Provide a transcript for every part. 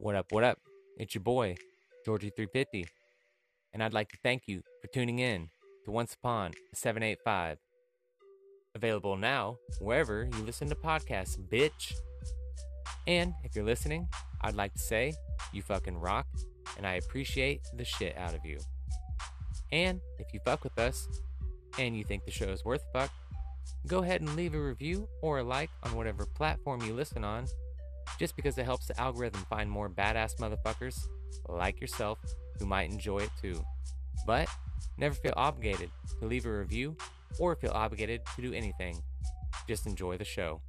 What up, it's your boy, Georgie350, and I'd like to thank you for tuning in to Once Upon 785. Available now, wherever you listen to podcasts, bitch. And if you're listening, I'd like to say, you fucking rock, and I appreciate the shit out of you. And if you fuck with us, and you think the show is worth a fuck, go ahead and leave a review or a like on whatever platform you listen on, just because it helps the algorithm find more badass motherfuckers like yourself who might enjoy it too. But never feel obligated to leave a review or feel obligated to do anything. Just enjoy the show.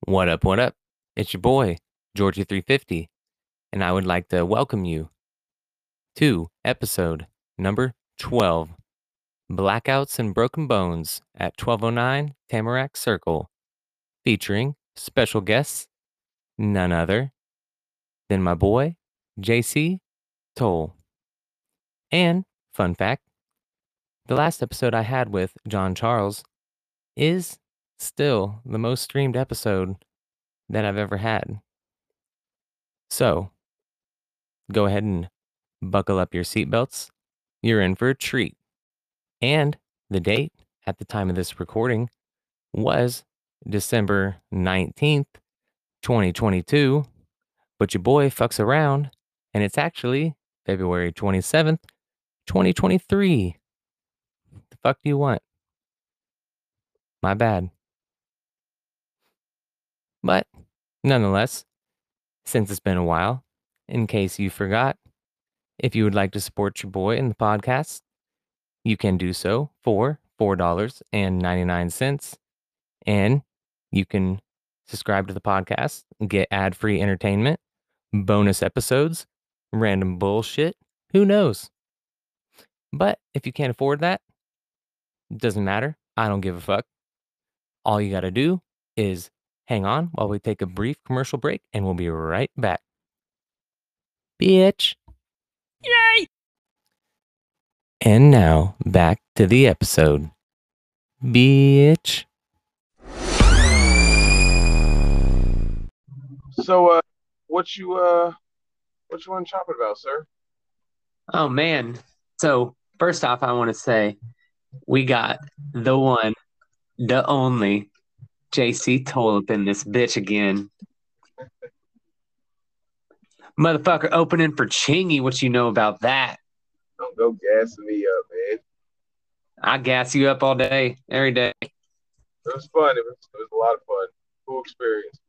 What up, it's your boy, Georgie350, and I would like to welcome you to episode number 12, Blackouts and Broken Bones at 1209 Tamarack Circle, featuring special guests, none other than my boy, JC Toll. And, fun fact, the last episode I had with John Charles is still the most streamed episode that I've ever had. So, go ahead and buckle up your seatbelts. You're in for a treat. And the date at the time of this recording was December 19th, 2022. But your boy fucks around, and it's actually February 27th, 2023. What the fuck do you want? My bad. But nonetheless, since it's been a while, in case you forgot, if you would like to support your boy in the podcast, you can do so for $4.99. And you can subscribe to the podcast, get ad-free entertainment, bonus episodes, random bullshit, who knows? But if you can't afford that, it doesn't matter. I don't give a fuck. All you gotta do is hang on while we take a brief commercial break, and we'll be right back. Bitch. Yay! And now, back to the episode. Bitch. So, what you want to chop it about, sir? Oh, man. So, first off, I want to say we got the one, the only, JC Toll up in this bitch again. Motherfucker opening for Chingy, what you know about that? Don't go gassing me up, man. I gas you up all day, every day. It was fun. It was a lot of fun. Cool experience.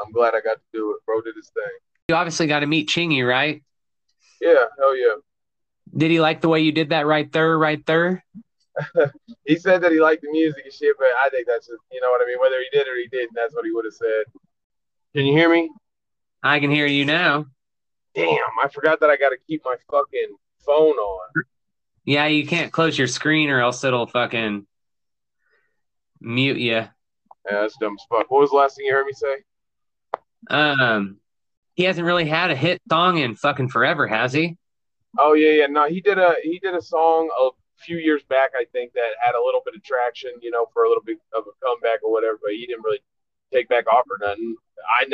I'm glad I got to do it. Bro did his thing. You obviously got to meet Chingy, right? Yeah, hell yeah. Did he like the way you did that right there? He said that he liked the music and shit, but I think that's just, you know what I mean? Whether he did or he didn't, that's what he would have said. Can you hear me? I can hear you now. Damn, I forgot that I got to keep my fucking phone on. Yeah, you can't close your screen or else it'll fucking mute you. Yeah, that's dumb as fuck. What was the last thing you heard me say? He hasn't really had a hit song in fucking forever, has he? Oh, yeah. No, he did a song a few years back, I think, that had a little bit of traction, you know, for a little bit of a comeback or whatever, but he didn't really take back off or nothing. I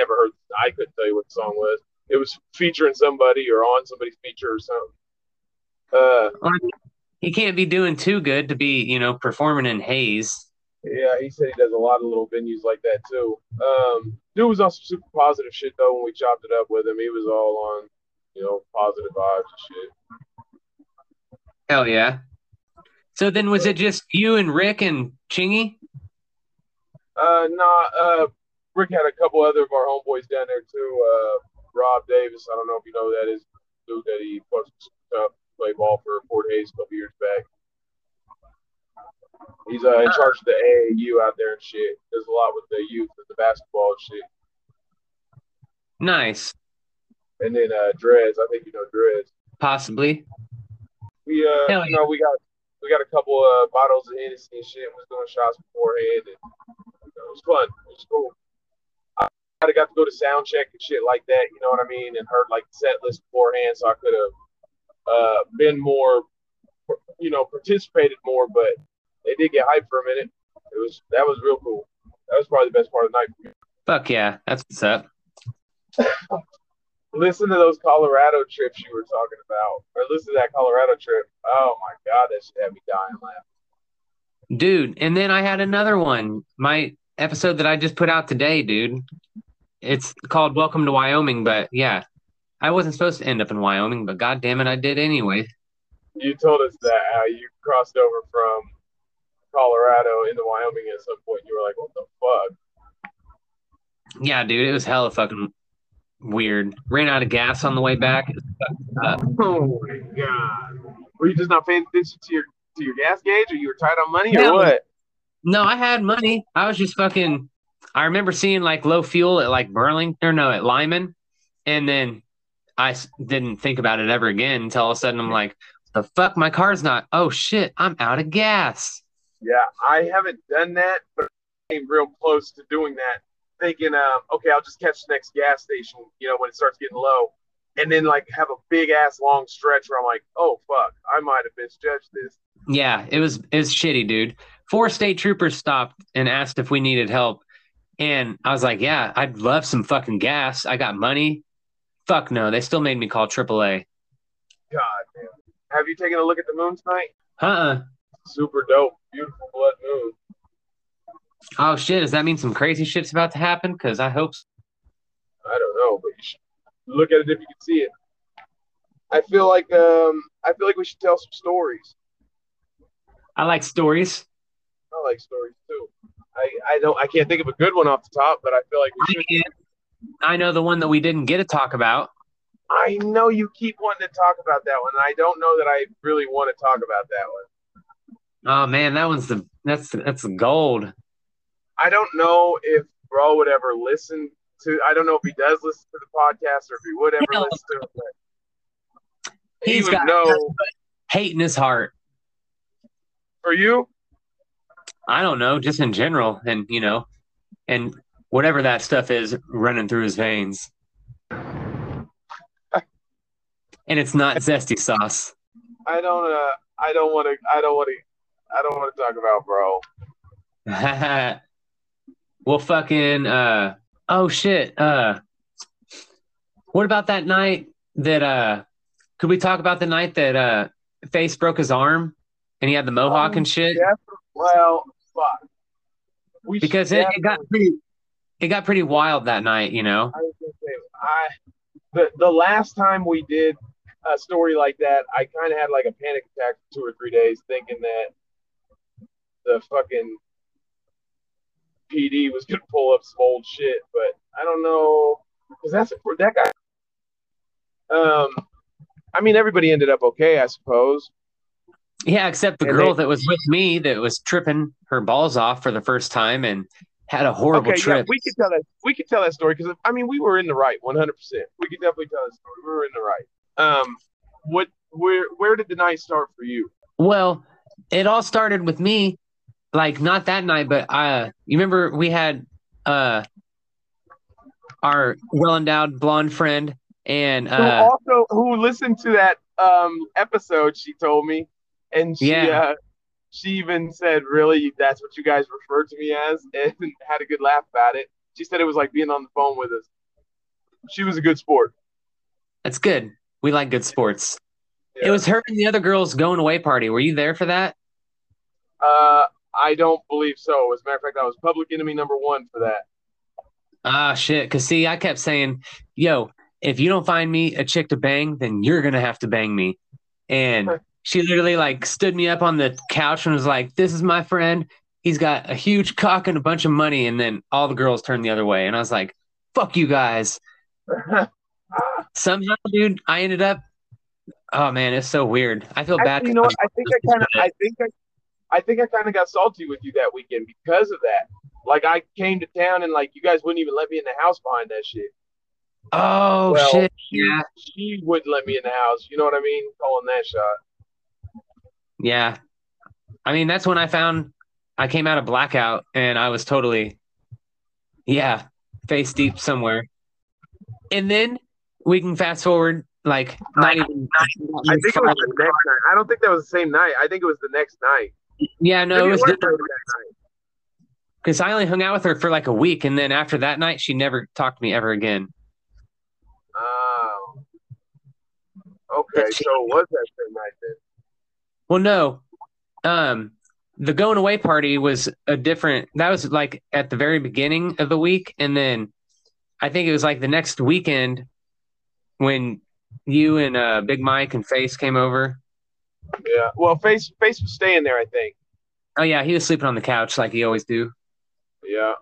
couldn't tell you what the song was. It was featuring somebody or on somebody's feature or something. He can't be doing too good to be, you know, performing in Hayes. Yeah, he said he does a lot of little venues like that too. Dude was on some super positive shit though when we chopped it up with him. He was all on, you know, positive vibes and shit. Hell yeah. So then was it just you and Rick and Chingy? No, Rick had a couple other of our homeboys down there too. Rob Davis, I don't know if you know who that is, dude that he played ball for Fort Hayes a couple years back. He's in charge of the AAU out there and shit. Does a lot with the youth and the basketball and shit. Nice. And then Drez, I think you know Drez. Possibly. We yeah. You know, we got a couple of bottles of Hennessy and shit. We was doing shots beforehand, and you know, it was fun. It was cool. I kind of got to go to sound check and shit like that. You know what I mean? And heard like the set list beforehand, so I could have been more, you know, participated more, but. They did get hyped for a minute. That was real cool. That was probably the best part of the night for me. Fuck yeah, that's what's up. Listen to those Colorado trips you were talking about, or listen to that Colorado trip. Oh my God, that shit had me dying laughing, dude. And then I had another one. My episode that I just put out today, dude. It's called "Welcome to Wyoming," but yeah, I wasn't supposed to end up in Wyoming, but God damn it, I did anyway. You told us that how you crossed over from Colorado into Wyoming at some point. You were like, "What the fuck?" Yeah, dude, it was hella fucking weird. Ran out of gas on the way back. Oh my God! Were you just not paying attention to your gas gauge, or you were tight on money, or what? No, I had money. I was just fucking. I remember seeing like low fuel at like Burlington, or no, at Lyman, and then I didn't think about it ever again until all of a sudden I'm like, "The fuck, my car's not. Oh shit, I'm out of gas." Yeah, I haven't done that, but I came real close to doing that. Thinking, okay, I'll just catch the next gas station, you know, when it starts getting low, and then like have a big ass long stretch where I'm like, oh fuck, I might have misjudged this. Yeah, it was shitty, dude. 4 state troopers stopped and asked if we needed help, and I was like, yeah, I'd love some fucking gas. I got money. Fuck no, they still made me call AAA. God damn. Have you taken a look at the moon tonight? Super dope, beautiful blood moon. Oh, shit. Does that mean some crazy shit's about to happen? Because I hope so. I don't know, but you should look at it if you can see it. I feel like we should tell some stories. I like stories. I like stories, too. I can't think of a good one off the top, but I feel like we should. I know the one that we didn't get to talk about. I know you keep wanting to talk about that one. And I don't know that I really want to talk about that one. Oh, man, that one's that's gold. I don't know if bro would ever listen to. I don't know if he does listen to the podcast or if he would ever listen to it. He's got hate in his heart. For you? I don't know, just in general, and you know, and whatever that stuff is running through his veins. And it's not zesty sauce. I don't want to talk about bro. Well, fucking, oh, shit. What about that night that, could we talk about the night that Face broke his arm and he had the mohawk and shit? Yeah. Well, fuck. Because it got pretty wild that night, you know? I was gonna say, the last time we did a story like that, I kind of had like a panic attack for 2 or 3 days thinking that the fucking PD was going to pull up some old shit, but I don't know. Because that guy. I mean, everybody ended up okay, I suppose. Yeah, except the girl that was with me that was tripping her balls off for the first time and had a horrible trip. Yeah, we could tell that story because, I mean, we were in the right 100%. We could definitely tell that story. We were in the right. Where did the night start for you? Well, it all started with me. Like, not that night, but you remember we had our well-endowed blonde friend and who listened to that episode, she told me. And she even said, really, that's what you guys refer to me as? And had a good laugh about it. She said it was like being on the phone with us. She was a good sport. That's good. We like good sports. Yeah. It was her and the other girls' going away party. Were you there for that? I don't believe so. As a matter of fact, I was public enemy number 1 for that. Ah, shit. Because, see, I kept saying, yo, if you don't find me a chick to bang, then you're going to have to bang me. And she literally, like, stood me up on the couch and was like, this is my friend. He's got a huge cock and a bunch of money. And then all the girls turned the other way. And I was like, fuck you guys. Somehow, dude, I ended up – oh, man, it's so weird. I feel bad. You know what? I think I kind of got salty with you that weekend because of that. Like, I came to town and, like, you guys wouldn't even let me in the house behind that shit. Oh, well, shit. Yeah. She wouldn't let me in the house. You know what I mean? Calling that shot. Yeah. I mean, that's when I found I came out of blackout and I was totally, face deep somewhere. And then we can fast forward. Like, not even I think it was the next night. I don't think that was the same night. I think it was the next night. Yeah, no, it was different. because I only hung out with her for like a week, and then after that night, she never talked to me ever again. Oh. Okay, so it was that same night then? Well, no. The going away party was a different – that was like at the very beginning of the week, and then I think it was like the next weekend when you and Big Mike and Face came over. Yeah, well, Face was staying there, I think. Oh, yeah, he was sleeping on the couch like he always do. Yeah.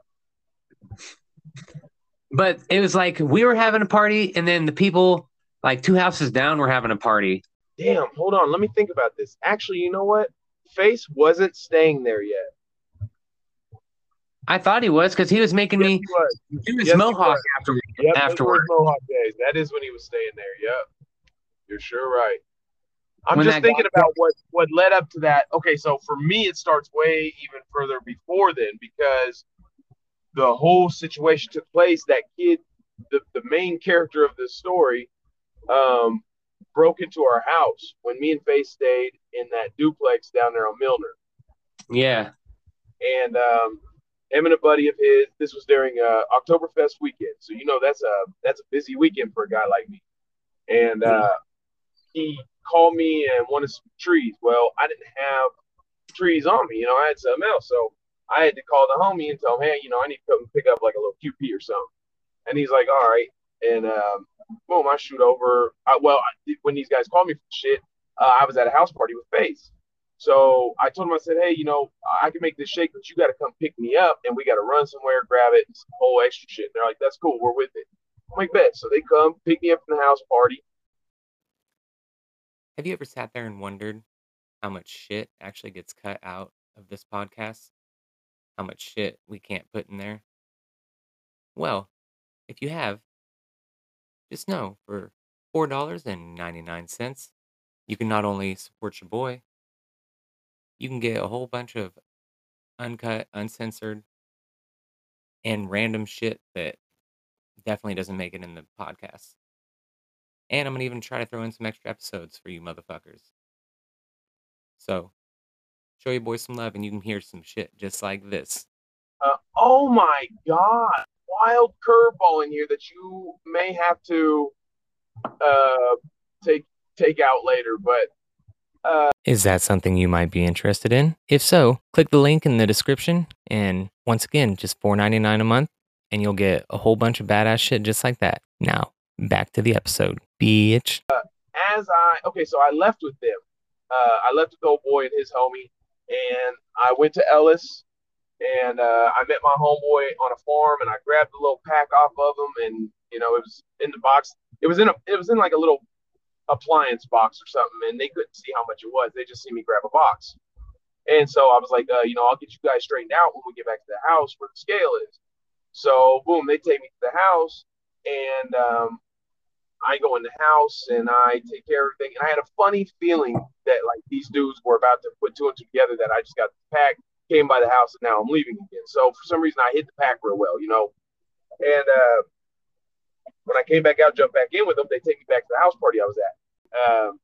But it was like we were having a party, and then the people like two houses down were having a party. Damn, hold on. Let me think about this. Actually, you know what? Face wasn't staying there yet. I thought he was because he was making me do his mohawk afterward. Mohawk days. That is when he was staying there. Yep. You're sure right. I'm just thinking about what led up to that. Okay, so for me, it starts way even further before then because the whole situation took place. That kid, the main character of this story, broke into our house when me and Faith stayed in that duplex down there on Milner. Yeah. And him and a buddy of his, this was during Oktoberfest weekend. So, you know, that's a busy weekend for a guy like me. And he called me and wanted some trees. Well, I didn't have trees on me. You know, I had something else. So I had to call the homie and tell him, hey, you know, I need to come pick up like a little QP or something. And he's like, all right. And boom, I shoot over. When these guys called me for shit, I was at a house party with Face. So I told him, I said, hey, you know, I can make this shake, but you got to come pick me up, and we got to run somewhere, grab it, and some whole extra shit. And they're like, that's cool. We're with it. I'm like, bet. So they come, pick me up from the house party. Have you ever sat there and wondered how much shit actually gets cut out of this podcast? How much shit we can't put in there? Well, if you have, just know for $4.99, you can not only support your boy, you can get a whole bunch of uncut, uncensored, and random shit that definitely doesn't make it in the podcast. And I'm going to even try to throw in some extra episodes for you motherfuckers. So, show your boy some love and you can hear some shit just like this. Oh my god! Wild curveball in here that you may have to take out later, but is that something you might be interested in? If so, click the link in the description, and once again, just $4.99 a month, and you'll get a whole bunch of badass shit just like that. Now, back to the episode, bitch. So I left with them. I left with the old boy and his homie, and I went to Ellis. And I met my homeboy on a farm, and I grabbed a little pack off of him, and you know it was in the box. It was in like a little appliance box or something, and they couldn't see how much it was. They just see me grab a box, and so I was like, you know, I'll get you guys straightened out when we get back to the house where the scale is. So boom, they take me to the house, and I go in the house and I take care of everything. And I had a funny feeling that like these dudes were about to put two and two together that I just got the pack. Came by the house and now I'm leaving again. So for some reason I hit the pack real well, you know. And when I came back out, jumped back in with them, they take me back to the house party I was at.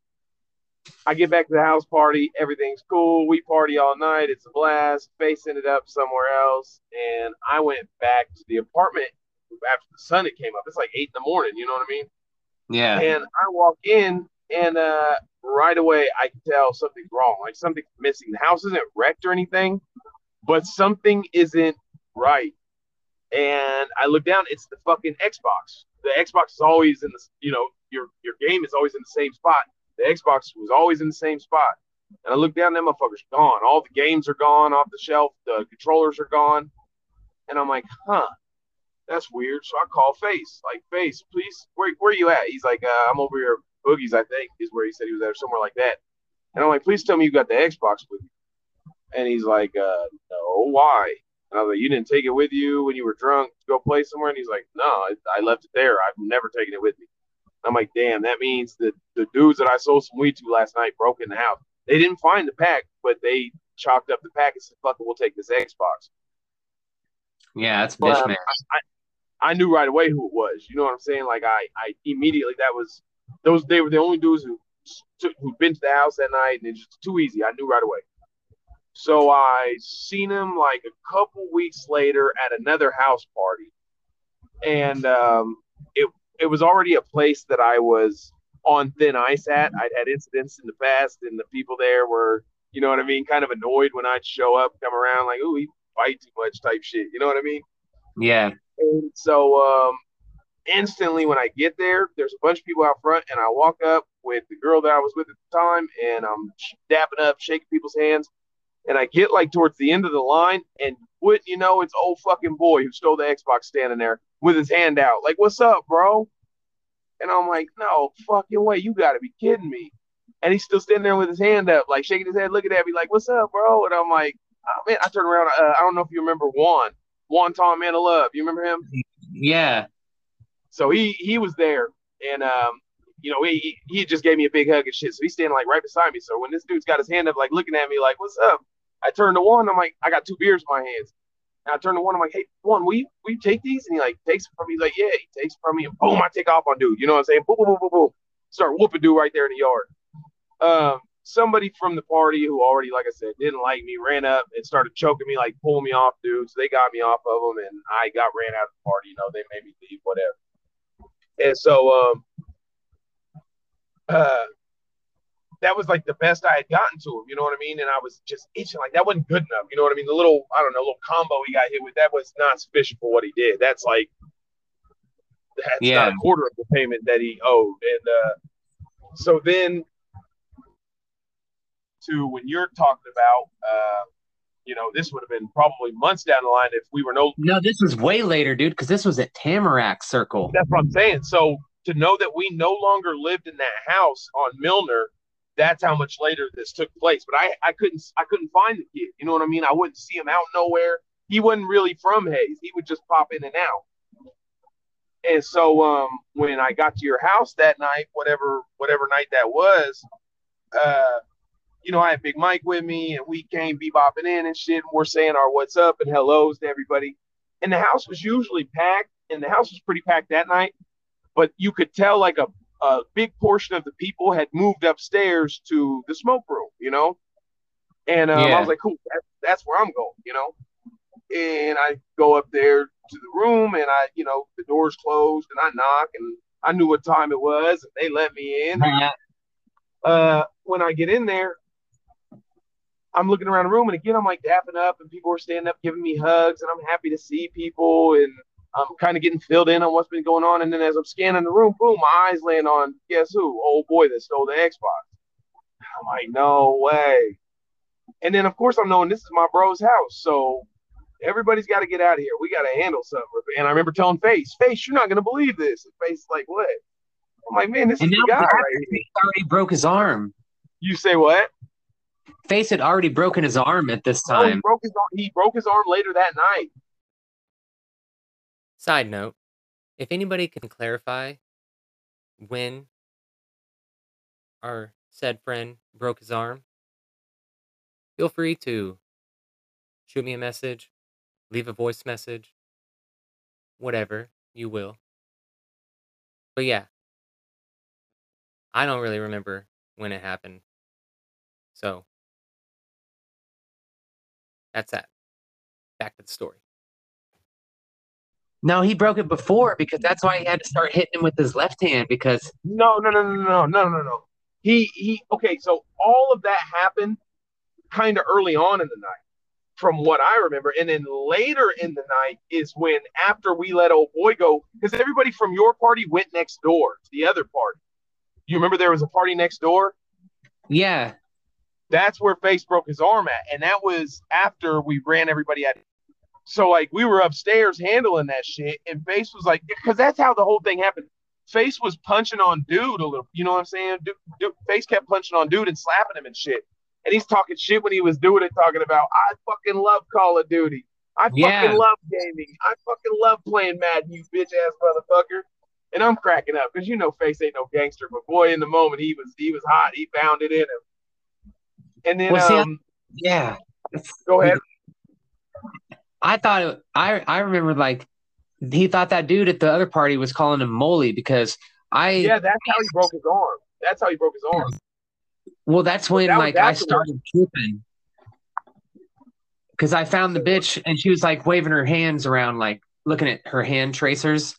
I get back to the house party, everything's cool. We party all night, it's a blast. Face ended up somewhere else, and I went back to the apartment after the sun had came up. It's like 8 a.m, you know what I mean? Yeah. And I walk in and right away I can tell something's wrong, like something's missing. The house isn't wrecked or anything, but something isn't right. And I look down, it's the fucking Xbox. The Xbox is always in the, you know, your game is always in the same spot. The Xbox was always in the same spot. And I look down, that motherfucker's gone. All the games are gone off the shelf. The controllers are gone. And I'm like, huh, that's weird. So I call Face. Like, Face, please, where you at? He's like, I'm over here. Boogies, I think, is where he said he was at, or somewhere like that. And I'm like, please tell me you got the Xbox with you. And he's like, no, why? And I was like, you didn't take it with you when you were drunk to go play somewhere? And he's like, no, I left it there. I've never taken it with me. I'm like, damn, that means that the dudes that I sold some weed to last night broke in the house. They didn't find the pack, but they chalked up the pack and said, fuck it, we'll take this Xbox. Yeah, that's bitch, man. I knew right away who it was. You know what I'm saying? Like, I immediately, that was... They were the only dudes who'd been to the house that night, and it was just too easy. I knew right away. So I seen him like a couple weeks later at another house party. And it was already a place that I was on thin ice at. I'd had incidents in the past, and the people there were, you know what I mean, kind of annoyed when I'd show up, come around like, ooh, he fight too much type shit. You know what I mean? Yeah. And so instantly when I get there, there's a bunch of people out front, and I walk up with the girl that I was with at the time, and I'm dapping up, shaking people's hands. And I get like towards the end of the line, and wouldn't you know, it's old fucking boy who stole the Xbox standing there with his hand out. Like, what's up, bro? And I'm like, no fucking way. You got to be kidding me. And he's still standing there with his hand up, like shaking his head, looking at me like, what's up, bro? And I'm like, oh, man, I turn around. I don't know if you remember Juan Tom, man of love. You remember him? Yeah. So he was there. And, you know, he just gave me a big hug and shit. So he's standing like right beside me. So when this dude's got his hand up, like looking at me like, what's up? I turned to Juan. I'm like, I got two beers in my hands. And I turned to Juan. I'm like, hey, Juan, will you take these? And he like takes it from me. He's like, yeah, he takes it from me. And boom, I take off on dude. You know what I'm saying? Boom, boom, boom, boom, boom. Start whooping dude right there in the yard. Somebody from the party who already, like I said, didn't like me, ran up and started choking me, like pulling me off, dude. So they got me off of them, and I got ran out of the party. You know, they made me leave, whatever. And so that was like the best I had gotten to him, you know what I mean? And I was just itching, like that wasn't good enough, you know what I mean? The little, I don't know, little combo he got hit with, that was not sufficient for what he did. That's like, not a quarter of the payment that he owed. And so then to when you're talking about, you know, this would have been probably months down the line if we were No, this was way later, dude, because this was at Tamarack Circle. That's what I'm saying. So to know that we no longer lived in that house on Milner, that's how much later this took place. But I couldn't find the kid. You know what I mean? I wouldn't see him out nowhere. He wasn't really from Hayes. He would just pop in and out. And so when I got to your house that night, whatever night that was, you know, I had Big Mike with me, and we came bebopping in and shit, and we're saying our what's up and hellos to everybody. And the house was usually packed, and the house was pretty packed that night. But you could tell like a big portion of the people had moved upstairs to the smoke room, you know? And I was like, cool, that's where I'm going, you know? And I go up there to the room, and I, you know, the door's closed, and I knock, and I knew what time it was, and they let me in. Yeah. When I get in there, I'm looking around the room, and again, I'm like dapping up, and people are standing up, giving me hugs, and I'm happy to see people, and I'm kind of getting filled in on what's been going on. And then as I'm scanning the room, boom, my eyes land on, guess who? Old boy that stole the Xbox. I'm like, no way. And then, of course, I'm knowing this is my bro's house. So everybody's got to get out of here. We got to handle something. And I remember telling Face, you're not going to believe this. And Face is like, what? I'm like, man, this is the guy right here. He already broke his arm. You say what? Face had already broken his arm at this time. Oh, he broke his arm later that night. Side note, if anybody can clarify when our said friend broke his arm, feel free to shoot me a message, leave a voice message, whatever, you will. But yeah, I don't really remember when it happened. So, that's that. Back to the story. No, he broke it before, because that's why he had to start hitting him with his left hand, because... No. Okay, so all of that happened kind of early on in the night, from what I remember. And then later in the night is when, after we let old boy go, because everybody from your party went next door to the other party. You remember there was a party next door? Yeah. That's where Face broke his arm at, and that was after we ran everybody out. So, like, we were upstairs handling that shit, and Face was like, because that's how the whole thing happened. Face was punching on dude a little, you know what I'm saying? Dude, Face kept punching on dude and slapping him and shit. And he's talking shit when he was doing it, talking about, I fucking love Call of Duty. I fucking love gaming. I fucking love playing Madden, you bitch-ass motherfucker. And I'm cracking up, because you know Face ain't no gangster, but boy, in the moment, he was hot. He found it in him. And then, go ahead. I thought I remember, like, he thought that dude at the other party was calling him Moley, because that's how he broke his arm. Well, that's when I started tripping. Because I found the bitch, and she was like waving her hands around, like looking at her hand tracers.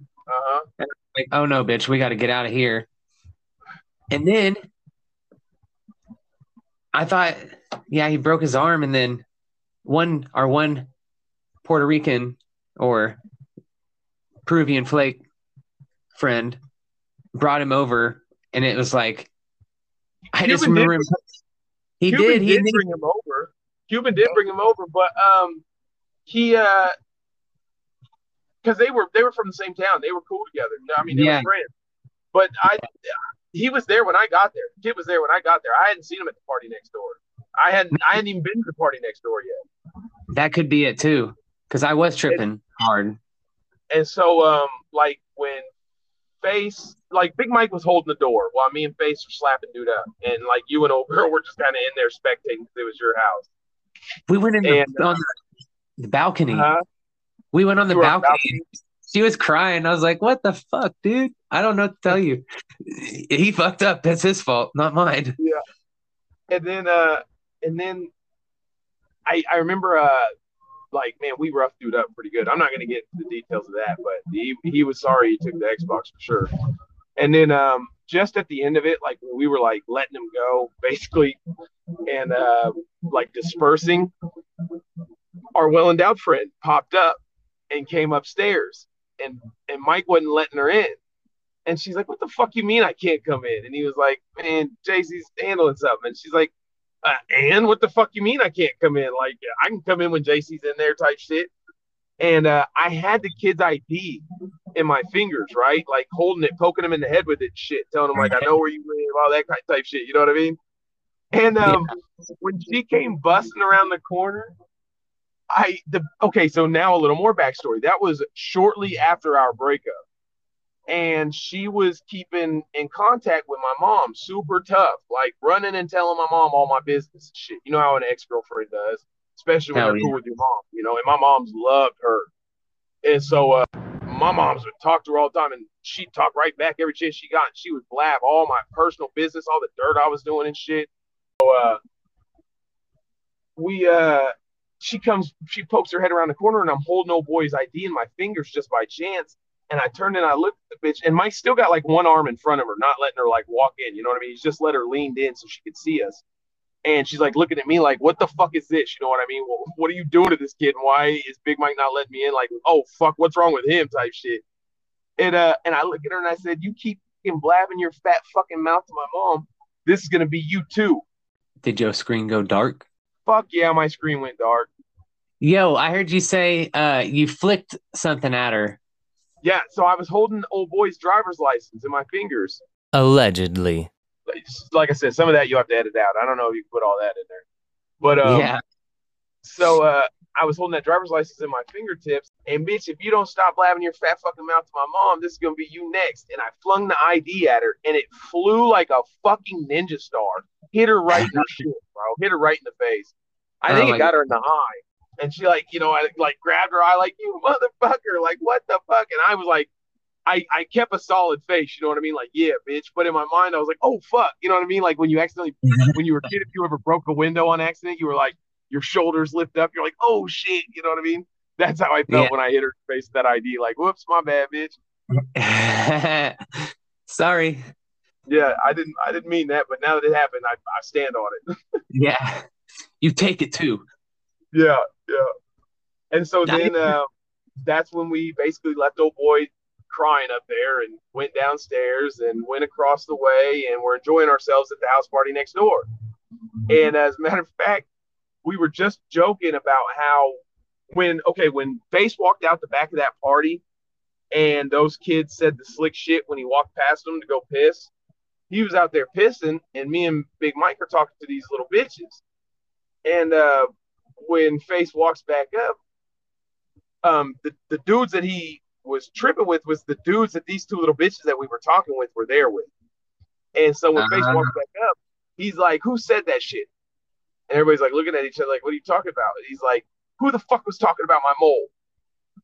Uh-huh. And I'm like, oh no, bitch, we got to get out of here. And then I thought, yeah, he broke his arm, and then one Puerto Rican or Peruvian flake friend brought him over, and it was like, I just remember him. He did bring him over. Cuban did bring him over, but he because they were from the same town. They were cool together. I mean, they were friends. But he was there when I got there. The kid was there when I got there. I hadn't seen him at the party next door. I hadn't even been to the party next door yet. That could be it too, because I was tripping hard. And so, like when Face, like Big Mike was holding the door while me and Face were slapping dude up, and like you and old girl were just kind of in there spectating because it was your house. We went on the balcony. We went on the balcony. She was crying. I was like, what the fuck, dude? I don't know what to tell you. He fucked up. That's his fault, not mine. Yeah. And then I remember like, man, we roughed dude up pretty good. I'm not gonna get into the details of that, but he was sorry he took the Xbox for sure. And then just at the end of it, like we were like letting him go, basically, and like dispersing, our well-endowed friend popped up and came upstairs, and Mike wasn't letting her in. And she's like, what the fuck you mean I can't come in? And he was like, man, JC's handling something. And she's like, and what the fuck you mean I can't come in? Like, I can come in when JC's in there type shit. And I had the kid's ID in my fingers, right? Like holding it, poking him in the head with it, shit, telling him like, I know where you live, all that kind of type shit. You know what I mean? And when she came busting around the corner, okay, so now a little more backstory. That was shortly after our breakup. And she was keeping in contact with my mom, super tough, like running and telling my mom all my business and shit. You know how an ex-girlfriend does, especially when they're cool with your mom, you know, and my mom's loved her. And so my mom's would talk to her all the time, and she'd talk right back every chance she got. And she would blab all my personal business, all the dirt I was doing and shit. So she pokes her head around the corner, and I'm holding old boy's ID in my fingers just by chance. And I turned and I looked at the bitch, and Mike still got like one arm in front of her, not letting her like walk in. You know what I mean? He's just let her leaned in so she could see us. And she's like looking at me like, what the fuck is this? You know what I mean? Well, what are you doing to this kid? And why is Big Mike not letting me in? Like, oh, fuck, what's wrong with him type shit. And I look at her and I said, you keep blabbing your fat fucking mouth to my mom. This is going to be you too. Did your screen go dark? Fuck yeah, my screen went dark. Yo, I heard you say you flicked something at her. Yeah, so I was holding old boy's driver's license in my fingers. Allegedly. Like I said, some of that you have to edit out. I don't know if you can put all that in there. But so I was holding that driver's license in my fingertips. And bitch, if you don't stop blabbing your fat fucking mouth to my mom, this is going to be you next. And I flung the ID at her, and it flew like a fucking ninja star. Hit her right in her shit, bro. Hit her right in the face. I think it got her in the eye. And she, like, you know, I, like, grabbed her eye, like, you motherfucker, like, what the fuck? And I was, like, I kept a solid face, you know what I mean? Like, yeah, bitch. But in my mind, I was like, oh, fuck. You know what I mean? Like, when you accidentally, when you were a kid, if you ever broke a window on accident, you were, like, your shoulders lift up. You're like, oh, shit. You know what I mean? That's how I felt when I hit her face with that ID. Like, whoops, my bad, bitch. Sorry. Yeah, I didn't mean that. But now that it happened, I stand on it. Yeah. You take it, too. Yeah. Yeah. And so then that's when we basically left old boy crying up there and went downstairs and went across the way, and we're enjoying ourselves at the house party next door. And as a matter of fact, we were just joking about how when Face walked out the back of that party and those kids said the slick shit when he walked past them to go piss, he was out there pissing, and me and Big Mike are talking to these little bitches. And when Face walks back up, the dudes that he was tripping with was the dudes that these two little bitches that we were talking with were there with. And so when Face walks back up, he's like, who said that shit? And everybody's like looking at each other like, what are you talking about? And he's like, who the fuck was talking about my mole?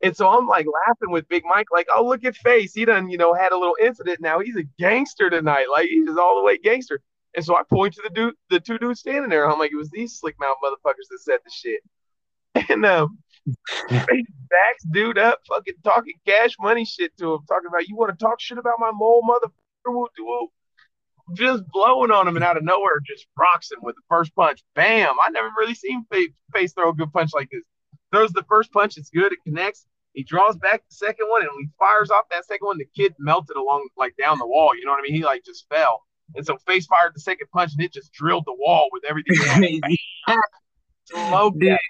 And so I'm like laughing with Big Mike, like, oh, look at Face. He done, you know, had a little incident now. He's a gangster tonight. Like, he's just all the way gangster. And so I point to the two dudes standing there. I'm like, it was these slick mouth motherfuckers that said the shit. And he backs dude up, fucking talking cash money shit to him, talking about, you want to talk shit about my mole, motherfucker? Just blowing on him, and out of nowhere, just rocks him with the first punch. Bam! I never really seen Face throw a good punch like this. Throws the first punch, it's good, it connects. He draws back the second one, and when he fires off that second one, the kid melted along, like, down the wall. You know what I mean? He, like, just fell. And so Face fired the second punch, and it just drilled the wall with everything. Smoked that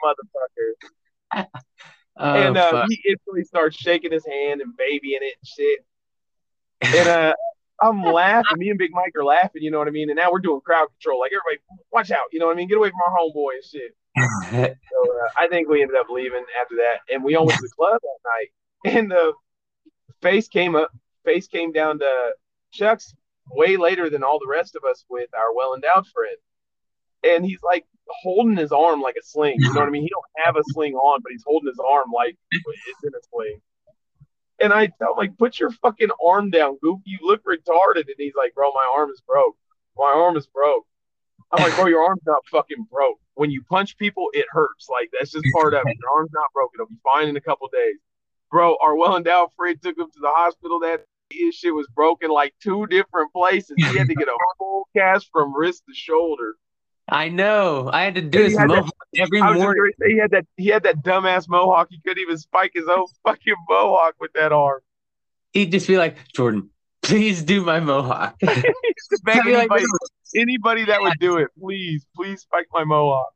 motherfucker. He instantly starts shaking his hand and babying it and shit. And I'm laughing. Me and Big Mike are laughing, you know what I mean? And now we're doing crowd control. Like, everybody, watch out, you know what I mean? Get away from our homeboy and shit. So I think we ended up leaving after that. And we all went to the club that night. And Face came down to Chuck's way later than all the rest of us with our well-endowed friend. And he's, like, holding his arm like a sling. You know what I mean? He don't have a sling on, but he's holding his arm like it's in a sling. And I tell him, like, put your fucking arm down, Goofy. You look retarded. And he's like, bro, my arm is broke. My arm is broke. I'm like, bro, your arm's not fucking broke. When you punch people, it hurts. Like, that's just part of it. Your arm's not broken. It'll be fine in a couple days. Bro, our well-endowed friend took him to the hospital that day. His shit was broken like two different places. He had to get a full cast from wrist to shoulder. I know. I had to do his mohawk every morning. He had that dumbass mohawk. He couldn't even spike his own fucking mohawk with that arm. He'd just be like, Jordan, please do my mohawk. Anybody that would do it, please spike my mohawk.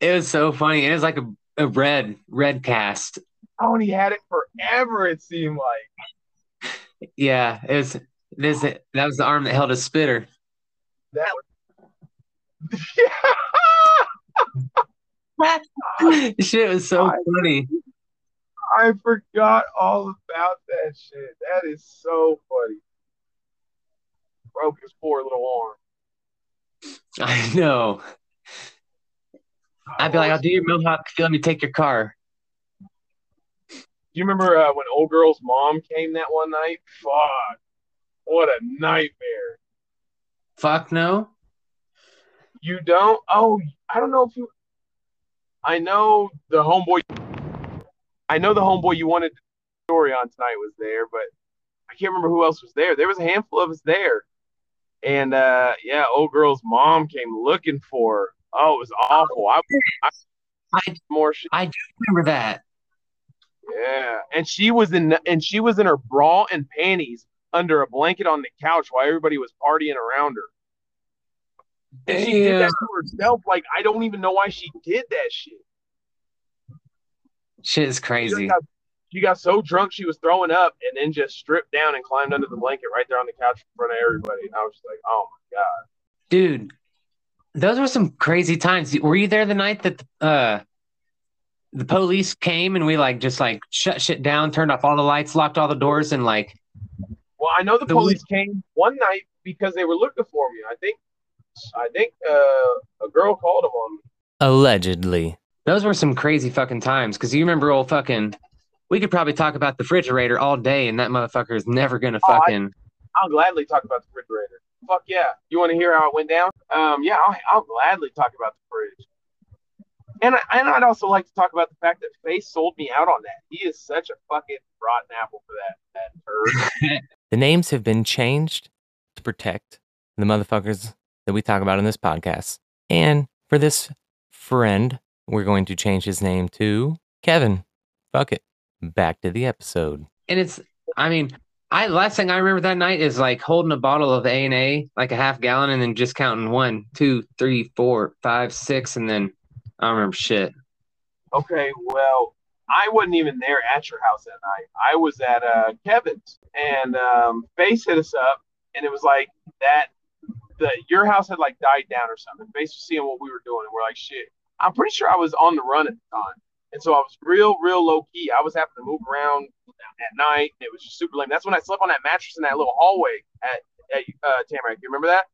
It was so funny. It was like a red cast. Oh, and he had it forever, it seemed like. Yeah, it was that was the arm that held a spitter. That was shit was so funny. I forgot all about that shit. That is so funny. Broke his poor little arm. I know. I'd be like, I'll do your mohawk. Let me take your car. Do you remember when old girl's mom came that one night? Fuck. What a nightmare. Fuck no. You don't? Oh, I don't know if you... I know the homeboy you wanted to story on tonight was there, but I can't remember who else was there. There was a handful of us there. And, yeah, old girl's mom came looking for her. Oh, it was awful. I do remember that. Yeah. And she was in her bra and panties under a blanket on the couch while everybody was partying around her. And she did that to herself. Like, I don't even know why she did that shit. Shit is crazy. She got so drunk she was throwing up, and then just stripped down and climbed under the blanket right there on the couch in front of everybody. And I was just like, oh my God. Dude, those were some crazy times. Were you there the night that the police came and we just shut shit down, turned off all the lights, locked all the doors, and like... Well, I know the police came one night because they were looking for me. I think a girl called him on me. Allegedly. Those were some crazy fucking times, because you remember old fucking... We could probably talk about the refrigerator all day, and that motherfucker is never going to fucking... I'll gladly talk about the refrigerator. Fuck yeah. You want to hear how it went down? Yeah, I'll gladly talk about the fridge. And I'd also like to talk about the fact that Face sold me out on that. He is such a fucking rotten apple for that turd. The names have been changed to protect the motherfuckers that we talk about in this podcast. And for this friend, we're going to change his name to Kevin. Fuck it. Back to the episode. And it's, I mean, last thing I remember that night is like holding a bottle of A&A, like a half gallon, and then just counting 1, 2, 3, 4, 5, 6, and then I don't remember shit. Okay, well, I wasn't even there at your house that night. I was at Kevin's, and Face hit us up, and it was like that. Your house had like died down or something. Basically seeing what we were doing, and we're like, shit. I'm pretty sure I was on the run at the time, and so I was real low key. I was having to move around at night. It was just super lame. That's when I slept on that mattress in that little hallway at Tamarack. You remember that?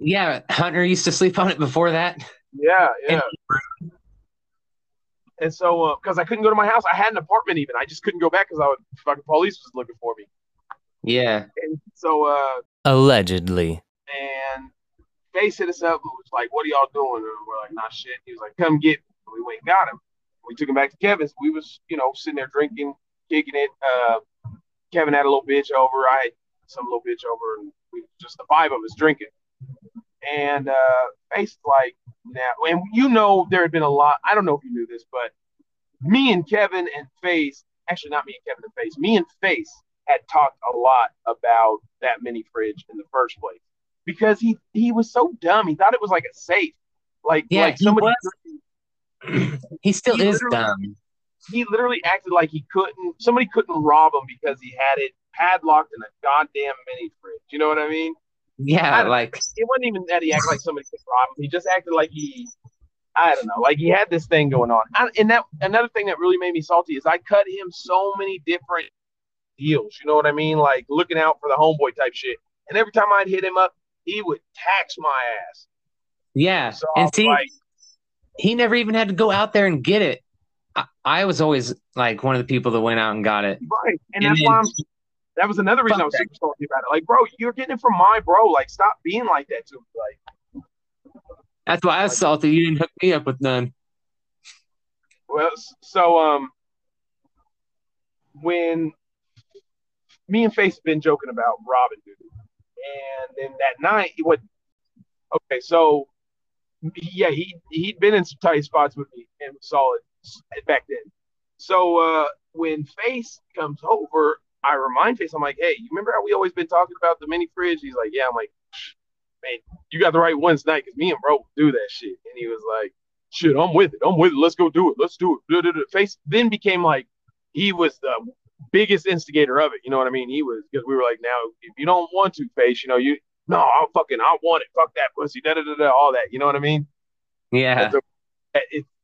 Yeah, Hunter used to sleep on it before that. Yeah. And so, because I couldn't go to my house, I had an apartment even. I just couldn't go back because fucking police was looking for me. Yeah. And so, allegedly. And Face hit us up and was like, what are y'all doing? And we're like, nah, shit. He was like, come get me. We went and got him. we took him back to Kevin's. We was, you know, sitting there drinking, kicking it. Kevin had a little bitch over. I had some little bitch over, and we just the five of us drinking. And basically, like now, and you know, there had been a lot. I don't know if you knew this, but me and Kevin and Face, actually not me and Kevin and Face, me and Face had talked a lot about that mini fridge in the first place because he was so dumb. He thought it was like a safe. Like, yeah, like somebody. He still is dumb. He literally acted like he couldn't. Somebody couldn't rob him because he had it padlocked in a goddamn mini fridge. You know what I mean? Yeah, like it wasn't even that he acted like somebody could rob him. He just acted like he, I don't know, like he had this thing going on. And that another thing that really made me salty is I cut him so many different deals. You know what I mean? Like looking out for the homeboy type shit. And every time I'd hit him up, he would tax my ass. Yeah, so and see, like, he never even had to go out there and get it. I was always like one of the people that went out and got it. Right, and that's why that was another reason I was super salty about it. Like, bro, you're getting it from my bro. Like, stop being like that to me. Like, that's why I was like, salty. You didn't hook me up with none. Well, so when me and Face have been joking about robbing dude, and then that night, what? Okay, so. Yeah, he'd been in some tight spots with me and was solid back then. So when Face comes over, I remind Face, I'm like, hey, you remember how we always been talking about the mini fridge? He's like, yeah. I'm like, man, you got the right one tonight because me and bro do that shit. And he was like, shit, I'm with it. Let's go do it. Let's do it. Face then became like, he was the biggest instigator of it. You know what I mean? He was, because we were like, now, if you don't want to, Face, you know, you. No, I want it. Fuck that pussy. All that. You know what I mean? Yeah.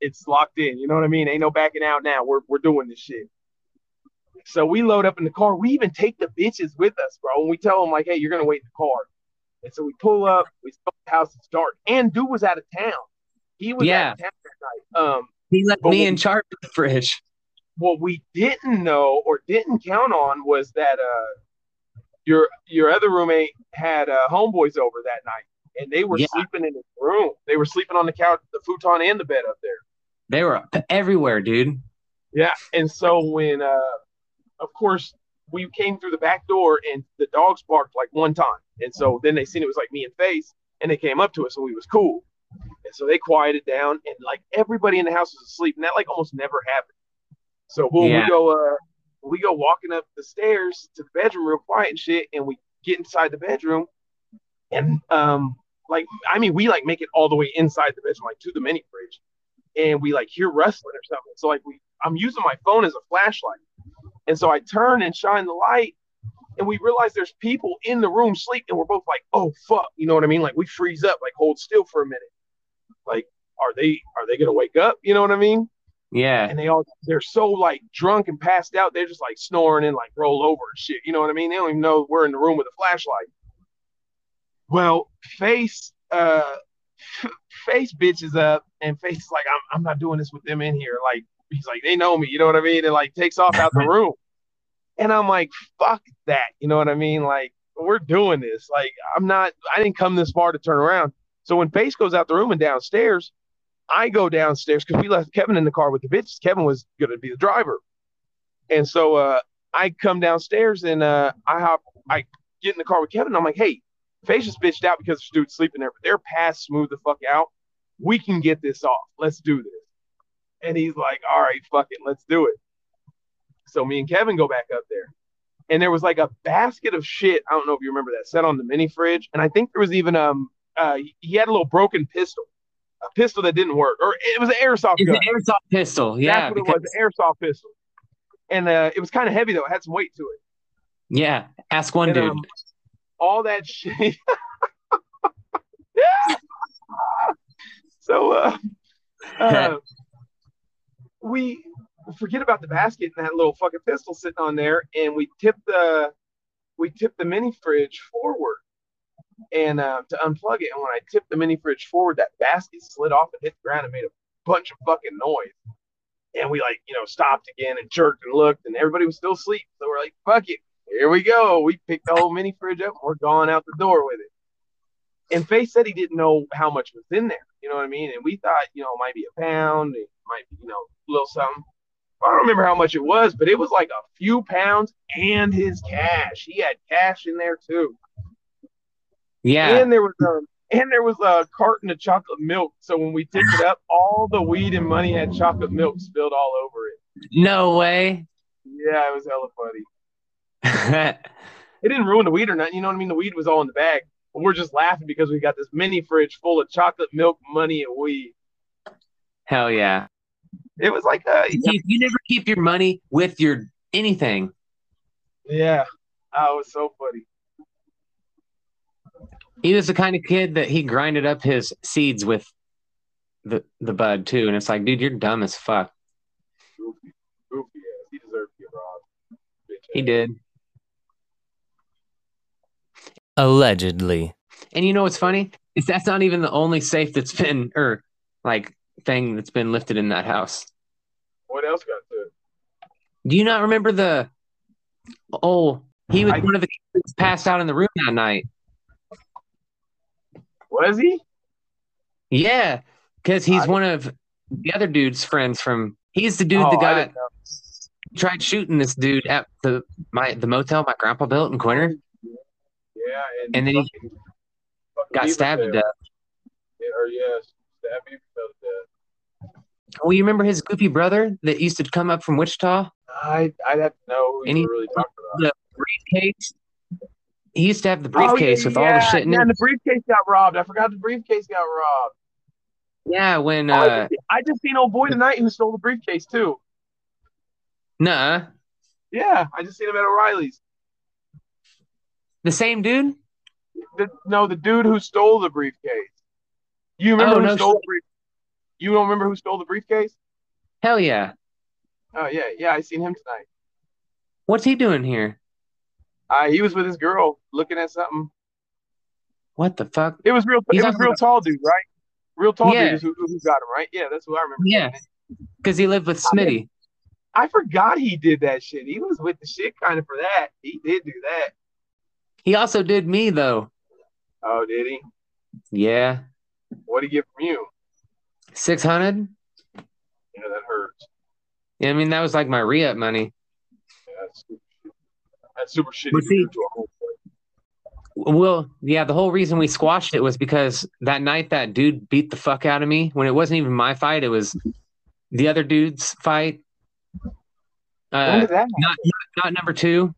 It's locked in. You know what I mean? Ain't no backing out now. We're doing this shit. So we load up in the car. We even take the bitches with us, bro. And we tell them like, hey, you're gonna wait in the car. And so we pull up. We stop at the house. It's dark. And dude was out of town. He was out of town that night. He left me in charge of the fridge. What we didn't know or didn't count on was that your other roommate had homeboys over that night, and they were sleeping in his room. They were sleeping on the couch, the futon, and the bed up there. They were up everywhere, dude. Yeah, and so when, of course, we came through the back door, and the dogs barked like one time. And so then they seen it was like me and Face, and they came up to us, and we was cool. And so they quieted down, and like everybody in the house was asleep, and that like almost never happened. So boom, we go walking up the stairs to the bedroom real quiet and shit, and we get inside the bedroom, and we like make it all the way inside the bedroom, like to the mini fridge, and we like hear rustling or something. So like I'm using my phone as a flashlight, and so I turn and shine the light, and we realize there's people in the room sleep, and we're both like, oh fuck, you know what I mean? Like we freeze up, like hold still for a minute, like are they gonna wake up? You know what I mean? Yeah. And they're so like drunk and passed out. They're just like snoring and like roll over and shit. You know what I mean? They don't even know we're in the room with a flashlight. Well, Face bitches up, and Face is like, I'm not doing this with them in here. Like, he's like, they know me. You know what I mean? And like takes off out the room. And I'm like, fuck that. You know what I mean? Like, we're doing this. Like, I didn't come this far to turn around. So when Face goes out the room and downstairs, I go downstairs because we left Kevin in the car with the bitches. Kevin was going to be the driver. And so I come downstairs and I get in the car with Kevin. And I'm like, hey, Face is bitched out because the dude's sleeping there, but they're past smooth the fuck out. We can get this off. Let's do this. And he's like, all right, fuck it. Let's do it. So me and Kevin go back up there. And there was like a basket of shit. I don't know if you remember that set on the mini fridge. And I think there was even he had a little broken pistol. A pistol that didn't work, or it was an airsoft gun. An airsoft pistol, yeah. That's what it was, an airsoft pistol. And it was kind of heavy, though. It had some weight to it. Yeah, ask one dude. All that shit. So we forget about the basket and that little fucking pistol sitting on there, and we tipped the mini fridge forward. And to unplug it, and when I tipped the mini fridge forward, that basket slid off and hit the ground and made a bunch of fucking noise. And we like, you know, stopped again and jerked and looked, and everybody was still asleep. So we're like, fuck it, here we go. We picked the whole mini fridge up, and we're going out the door with it. And Faye said he didn't know how much was in there. You know what I mean? And we thought, you know, it might be a pound, it might be, you know, a little something. I don't remember how much it was, but it was like a few pounds and his cash. He had cash in there too. Yeah. And there was a carton of chocolate milk. So when we picked it up, all the weed and money had chocolate milk spilled all over it. No way. Yeah, it was hella funny. It didn't ruin the weed or nothing. You know what I mean? The weed was all in the bag. But we're just laughing because we got this mini fridge full of chocolate milk, money, and weed. Hell yeah. It was like you never keep your money with your anything. Yeah. Oh, it was so funny. He was the kind of kid that he grinded up his seeds with the bud too. And it's like, dude, you're dumb as fuck. Goofy ass. He deserved to get robbed. He did. Allegedly. And you know what's funny? Is that's not even the only safe that's been thing that's been lifted in that house. What else got to it? Do you not remember he was one of the kids passed out in the room that night? Was he? Yeah, because he's one of the other dude's friends from... He's the dude, the guy that tried shooting this dude at the motel my grandpa built in Quinter. Yeah, and then he got stabbed to death. Yeah, stabbed to death. Well, you remember his goofy brother that used to come up from Wichita? I'd have to know who you really talking about. The briefcase. He used to have the briefcase with all the shit in it. Yeah, and the briefcase got robbed. I forgot the briefcase got robbed. Yeah, when... I just seen old boy tonight who stole the briefcase, too. Nuh-uh. Yeah, I just seen him at O'Reilly's. The same dude? No, the dude who stole the briefcase. You remember who stole the briefcase? You don't remember who stole the briefcase? Hell yeah. Oh, yeah, I seen him tonight. What's he doing here? He was with his girl looking at something. What the fuck? It was real. It was real tall dude, right? Real tall dude is who got him, right? Yeah, that's who I remember. Yeah, because he lived with Smitty. I forgot he did that shit. He was with the shit kind of for that. He did do that. He also did me though. Oh, did he? Yeah. What did he get from you? 600. Yeah, that hurts. Yeah, I mean that was like my re-up money. Yeah, that's super shitty. The whole reason we squashed it was because that night that dude beat the fuck out of me when it wasn't even my fight. It was the other dude's fight. When did that happen? Not number two.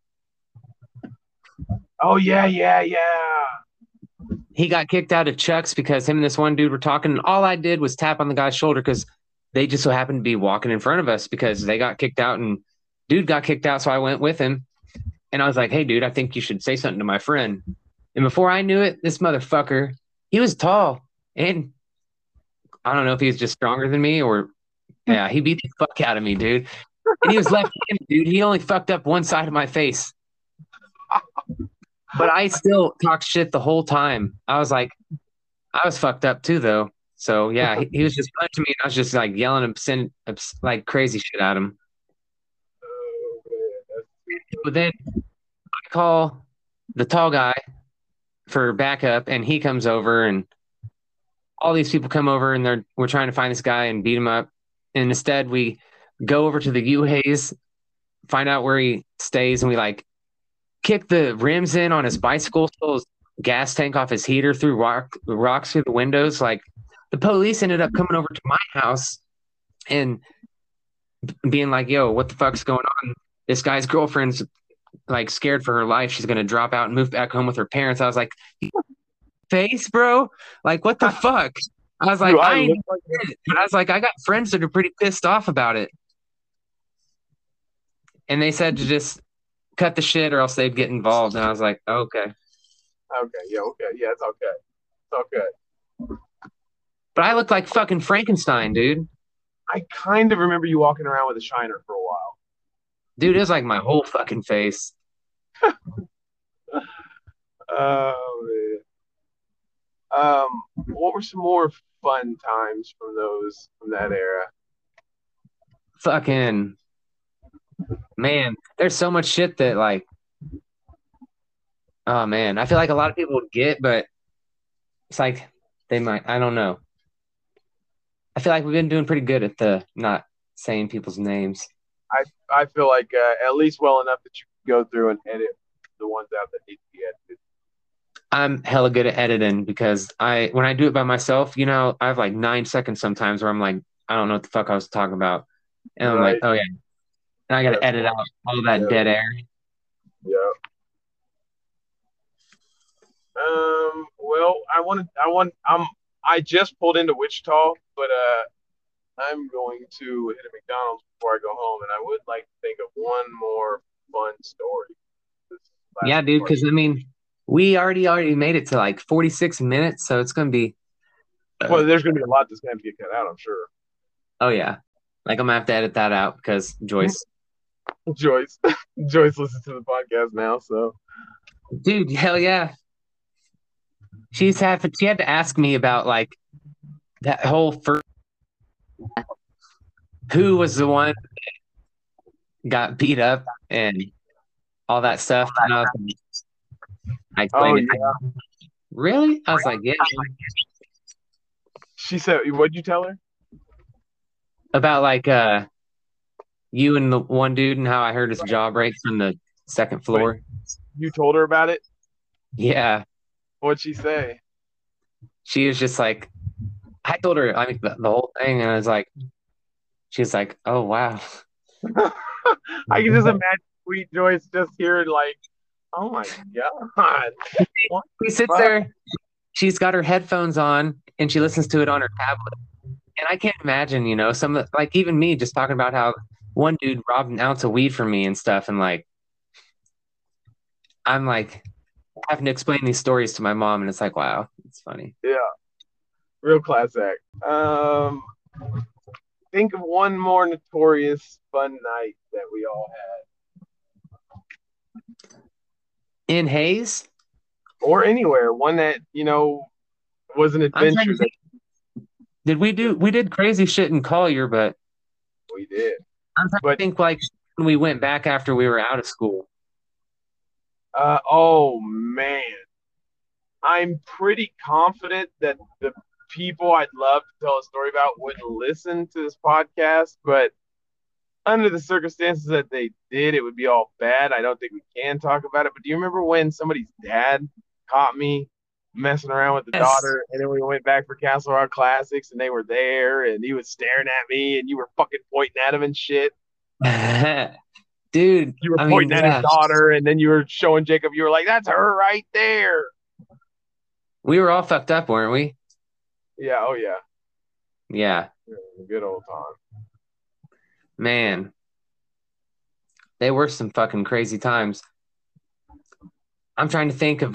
Oh, yeah. He got kicked out of Chuck's because him and this one dude were talking. And all I did was tap on the guy's shoulder because they just so happened to be walking in front of us because they got kicked out and dude got kicked out. So I went with him. And I was like, hey, dude, I think you should say something to my friend. And before I knew it, this motherfucker, he was tall. And I don't know if he was just stronger than me or, he beat the fuck out of me, dude. And he was left-handed, dude. He only fucked up one side of my face. But I still talked shit the whole time. I was like, I was fucked up too, though. So, yeah, he was just punching me. And I was just like yelling like crazy shit at him. But then I call the tall guy for backup, and he comes over, and all these people come over, and we're trying to find this guy and beat him up. And instead, we go over to the U-Hays, find out where he stays, and we kick the rims in on his bicycle, stole his gas tank off his heater, threw rocks through the windows. The police ended up coming over to my house and being like, "Yo, what the fuck's going on?" This guy's girlfriend's scared for her life. She's going to drop out and move back home with her parents. I was like, face, bro. What the fuck? I was like, I ain't it. But I was like, I got friends that are pretty pissed off about it. And they said to just cut the shit or else they'd get involved. And I was like, oh, okay. Okay. Yeah, it's okay. It's okay. But I looked like fucking Frankenstein, dude. I kind of remember you walking around with a shiner for a while. Dude, it was my whole fucking face. Oh, man. What were some more fun times from that era? Fucking man, there's so much shit that oh man, I feel like a lot of people would get, but it's like they might. I don't know. I feel like we've been doing pretty good at the not saying people's names. I feel like at least well enough that you can go through and edit the ones out that need to be edited. I'm hella good at editing because when I do it by myself, you know, I have like 9 seconds sometimes where I'm like, I don't know what the fuck I was talking about. And I'm like, oh yeah. And I got to edit out all that dead air. Yeah. Well, I just pulled into Wichita, but I'm going to hit a McDonald's before I go home, and I would like to think of one more fun story. Yeah, dude, because I mean, we already made it to like 46 minutes, so it's gonna be. Well, there's gonna be a lot that's gonna have to get cut out, I'm sure. Oh yeah, like I'm gonna have to edit that out because Joyce listens to the podcast now, so. Dude, hell yeah. She had to ask me about like that whole first. Who was the one that got beat up and all that stuff? And I was like, really? I was like, yeah. She said, "What'd you tell her about like you and the one dude and how I heard his jaw break from the second floor?" Wait, you told her about it? Yeah. What'd she say? She was just like, I told her like the whole thing, and I was like, she's like, "Oh wow." I can just imagine sweet Joyce just hearing like, "Oh my god." She sits there. She's got her headphones on, and she listens to it on her tablet. And I can't imagine, you know, some like even me just talking about how one dude robbed an ounce of weed from me and stuff, and like, I'm like having to explain these stories to my mom, and it's like, wow, it's funny. Yeah, real class act. Think of one more notorious fun night that we all had in Hayes or anywhere. One that you know was an adventure. We did crazy shit in Collier, but we did. I think like when we went back after we were out of school. Oh man, I'm pretty confident that the people I'd love to tell a story about wouldn't listen to this podcast, but under the circumstances that they did, it would be all bad. I don't think we can talk about it, but do you remember when somebody's dad caught me messing around with the daughter, and then we went back for Castle Rock Classics, and they were there, and he was staring at me, and you were fucking pointing at him and shit? Dude, you were pointing at his daughter, and then you were showing Jacob. You were like, "That's her right there." We were all fucked up, weren't we? Yeah. Oh, yeah. Yeah. Good old time. Man, they were some fucking crazy times. I'm trying to think of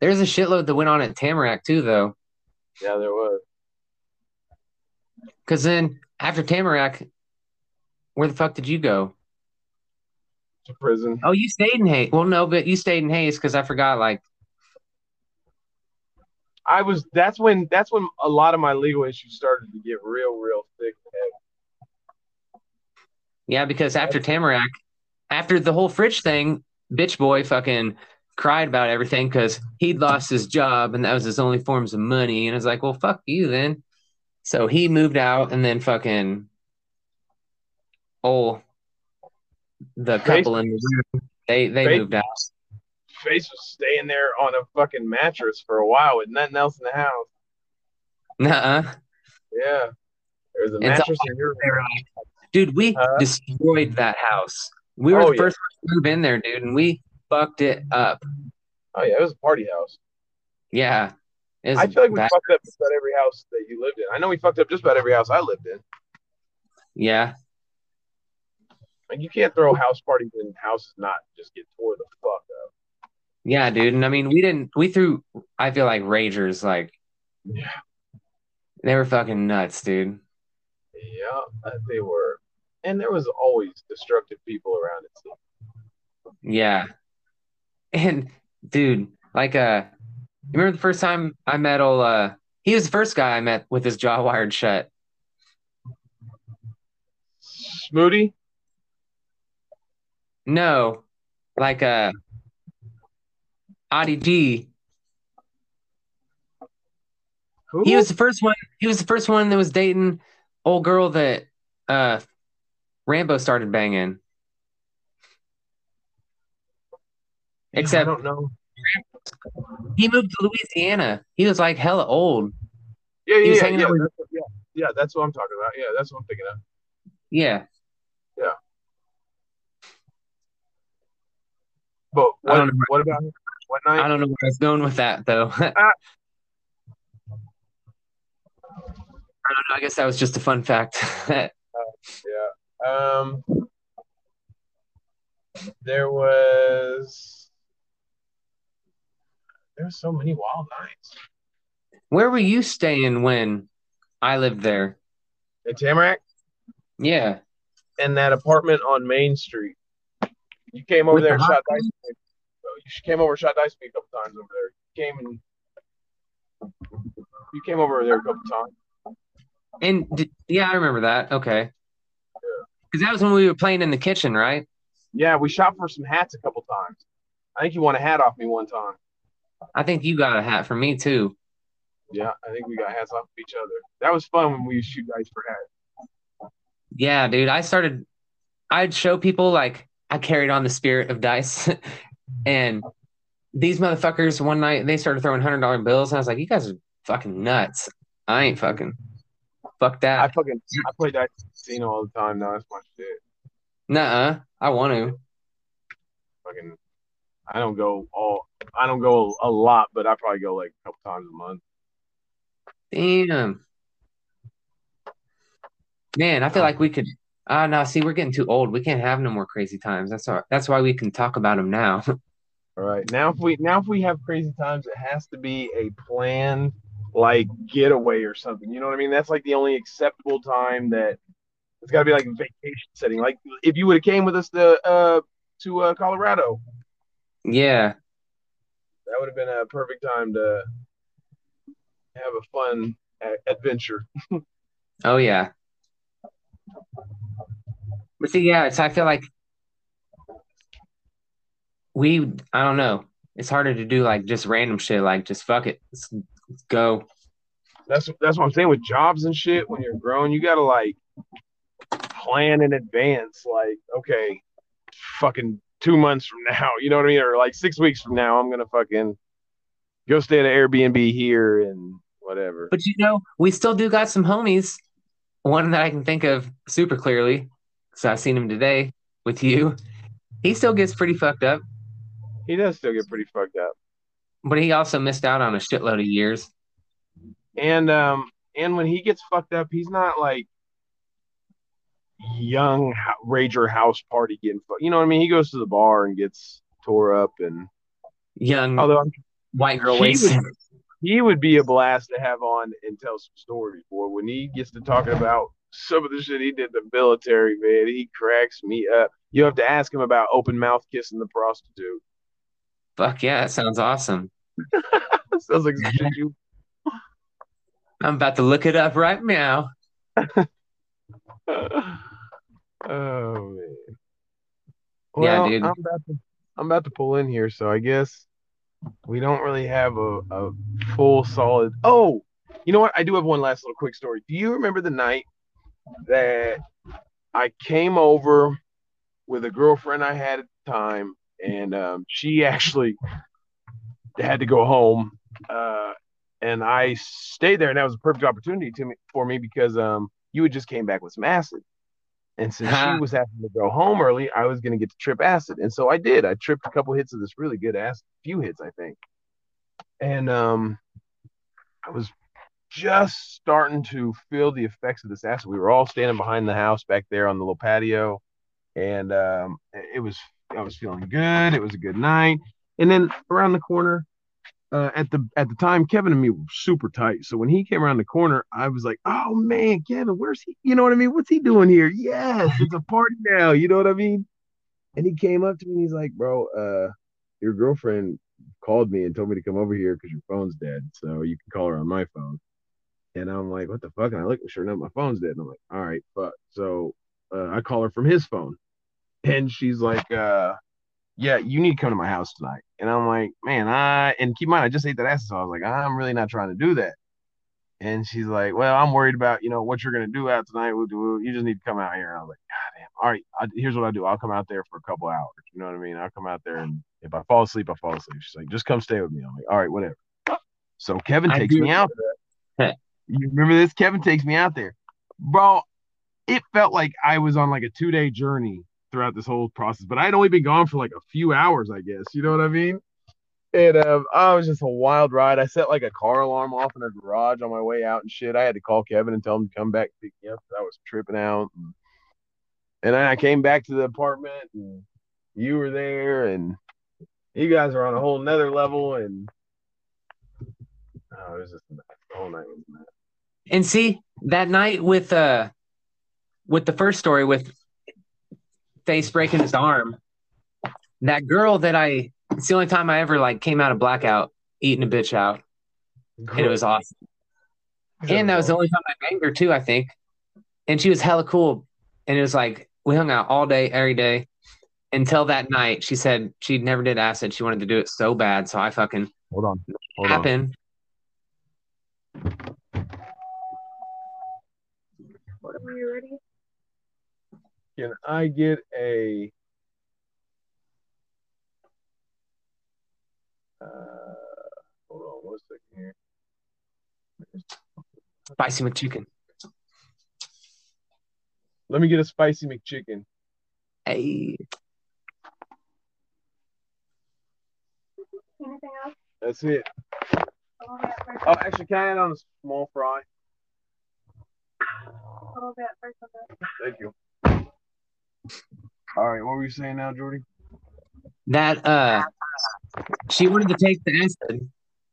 there's a shitload that went on at Tamarack too, though. Yeah, there was. Because then after Tamarack, where the fuck did you go? To prison. Oh, you stayed in Hayes. Well, no, but you stayed in Hayes because I forgot. Like, I was. That's when a lot of my legal issues started to get real thick. Yeah, because after Tamarack, after the whole fridge thing, bitch boy fucking cried about everything because he'd lost his job and that was his only forms of money. And I was like, well, fuck you then. So he moved out and then fucking. Oh, the couple in the room, they moved out. Face was staying there on a fucking mattress for a while with nothing else in the house. Nuh-uh. Yeah. There was a mattress in your room. Dude, we destroyed that house. We were the first to move in there, dude, and we fucked it up. Oh, yeah, it was a party house. Yeah. I feel like we fucked up just about every house that you lived in. I know we fucked up just about every house I lived in. Yeah. Like you can't throw house parties and houses not just get tore the fuck up. Yeah, dude. And I mean, we threw, I feel like, ragers. Like, yeah. They were fucking nuts, dude. Yeah, they were. And there was always destructive people around it. Yeah. And, dude, like, you remember the first time I met he was the first guy I met with his jaw wired shut. Smoothie? No, like Audie G. Who? He was the first one. He was the first one that was dating old girl that Rambo started banging. Except I don't know. He moved to Louisiana. He was like hella old. Yeah, that's what I'm talking about. Yeah, that's what I'm thinking of. Yeah. But what about what night? I don't know where I was going with that though. I don't know. I guess that was just a fun fact. There's so many wild nights. Where were you staying when I lived there? At Tamarack? Yeah. In that apartment on Main Street. You came over there and shot dice. You came over and shot dice with me a couple times over there. You came over there a couple times. Yeah, I remember that. Okay. Because that was when we were playing in the kitchen, right? Yeah, we shot for some hats a couple times. I think you won a hat off me one time. I think you got a hat for me, too. Yeah, I think we got hats off of each other. That was fun when we shoot dice for hats. Yeah, dude. I'd show people, like, I carried on the spirit of dice. And these motherfuckers, one night, they started throwing $100 bills. And I was like, you guys are fucking nuts. I ain't fucking. Fuck that. I play dice in the casino all the time. No, that's my shit. Nuh-uh. I want to. Fucking. I don't go a lot, but I probably go like a couple times a month. Damn. Man, I feel like we could. No, see, we're getting too old. We can't have no more crazy times. That's why we can talk about them now. All right. Now if we have crazy times, it has to be a planned like getaway or something. You know what I mean? That's like the only acceptable time that it's got to be like a vacation setting. Like if you would have came with us to Colorado. Yeah. That would have been a perfect time to have a fun adventure. Oh, yeah. But see, yeah, I feel like I don't know. It's harder to do like just random shit, like just fuck it. Let's go. That's what I'm saying with jobs and shit. When you're grown, you got to like plan in advance. Like, okay, fucking 2 months from now, you know what I mean? Or like 6 weeks from now, I'm going to fucking go stay at an Airbnb here and whatever. But you know, we still do got some homies. One that I can think of super clearly, because I seen him today with you. He still gets pretty fucked up. He does still get pretty fucked up. But he also missed out on a shitload of years. And when he gets fucked up, he's not like young rager house party getting fucked. You know what I mean? He goes to the bar and gets tore up and young white girl waist. He would be a blast to have on and tell some stories, boy. When he gets to talking about some of the shit he did in the military, man, he cracks me up. You have to ask him about open mouth kissing the prostitute. Fuck yeah, that sounds awesome. Sounds like you. I'm about to look it up right now. Oh man! Well, yeah, dude. I'm about to pull in here, so I guess we don't really have a full solid. Oh, you know what? I do have one last little quick story. Do you remember the night that I came over with a girlfriend I had at the time, and she actually had to go home, and I stayed there, and that was a perfect opportunity for me because you had just came back with some acid. And since she was having to go home early, I was going to get to trip acid. And so I did. I tripped a couple hits of this really good acid, a few hits, I think. And I was just starting to feel the effects of this acid. We were all standing behind the house back there on the little patio. And I was feeling good. It was a good night. And then around the corner, at the time, Kevin and me were super tight. So when he came around the corner, I was like, oh, man, Kevin, where's he? You know what I mean? What's he doing here? Yes, it's a party now. You know what I mean? And he came up to me and he's like, bro, your girlfriend called me and told me to come over here because your phone's dead. So you can call her on my phone. And I'm like, what the fuck? And I look, sure enough, my phone's dead. And I'm like, all right, fuck. So I call her from his phone. And she's like, yeah, you need to come to my house tonight. And I'm like, man, and keep in mind, I just ate that acid. So I was like, I'm really not trying to do that. And she's like, well, I'm worried about, you know, what you're going to do out tonight. You just need to come out here. And I was like, God damn. All right. Here's what I do. I'll come out there for a couple hours. You know what I mean? I'll come out there, and if I fall asleep, I fall asleep. She's like, just come stay with me. I'm like, all right, whatever. So Kevin takes me out there. You remember this? Kevin takes me out there. Bro, it felt like I was on like a 2-day journey throughout this whole process, but I'd only been gone for like a few hours, I guess. You know what I mean? And I was just a wild ride. I set like a car alarm off in her garage on my way out and shit. I had to call Kevin and tell him to come back and pick me up because I was tripping out. And then I came back to the apartment, and you were there, and you guys are on a whole nother level. And it was just the whole night was mad. And see, that night with the first story with Face breaking his arm, that girl that it's the only time I ever like came out of blackout eating a bitch out. Great. And it was awesome. And that was the only time I banged her too, I think. And she was hella cool. And it was like, we hung out all day, every day until that night. She said she never did acid. She wanted to do it so bad. So I fucking happened. Are you ready? Can I get a hold on one second here. Spicy McChicken. Let me get a spicy McChicken. Hey. Anything else? That's it. Oh, actually, can I add on a small fry? A little bit first. Thank you. All right, what were you saying now, Jordy? That she wanted to taste the acid,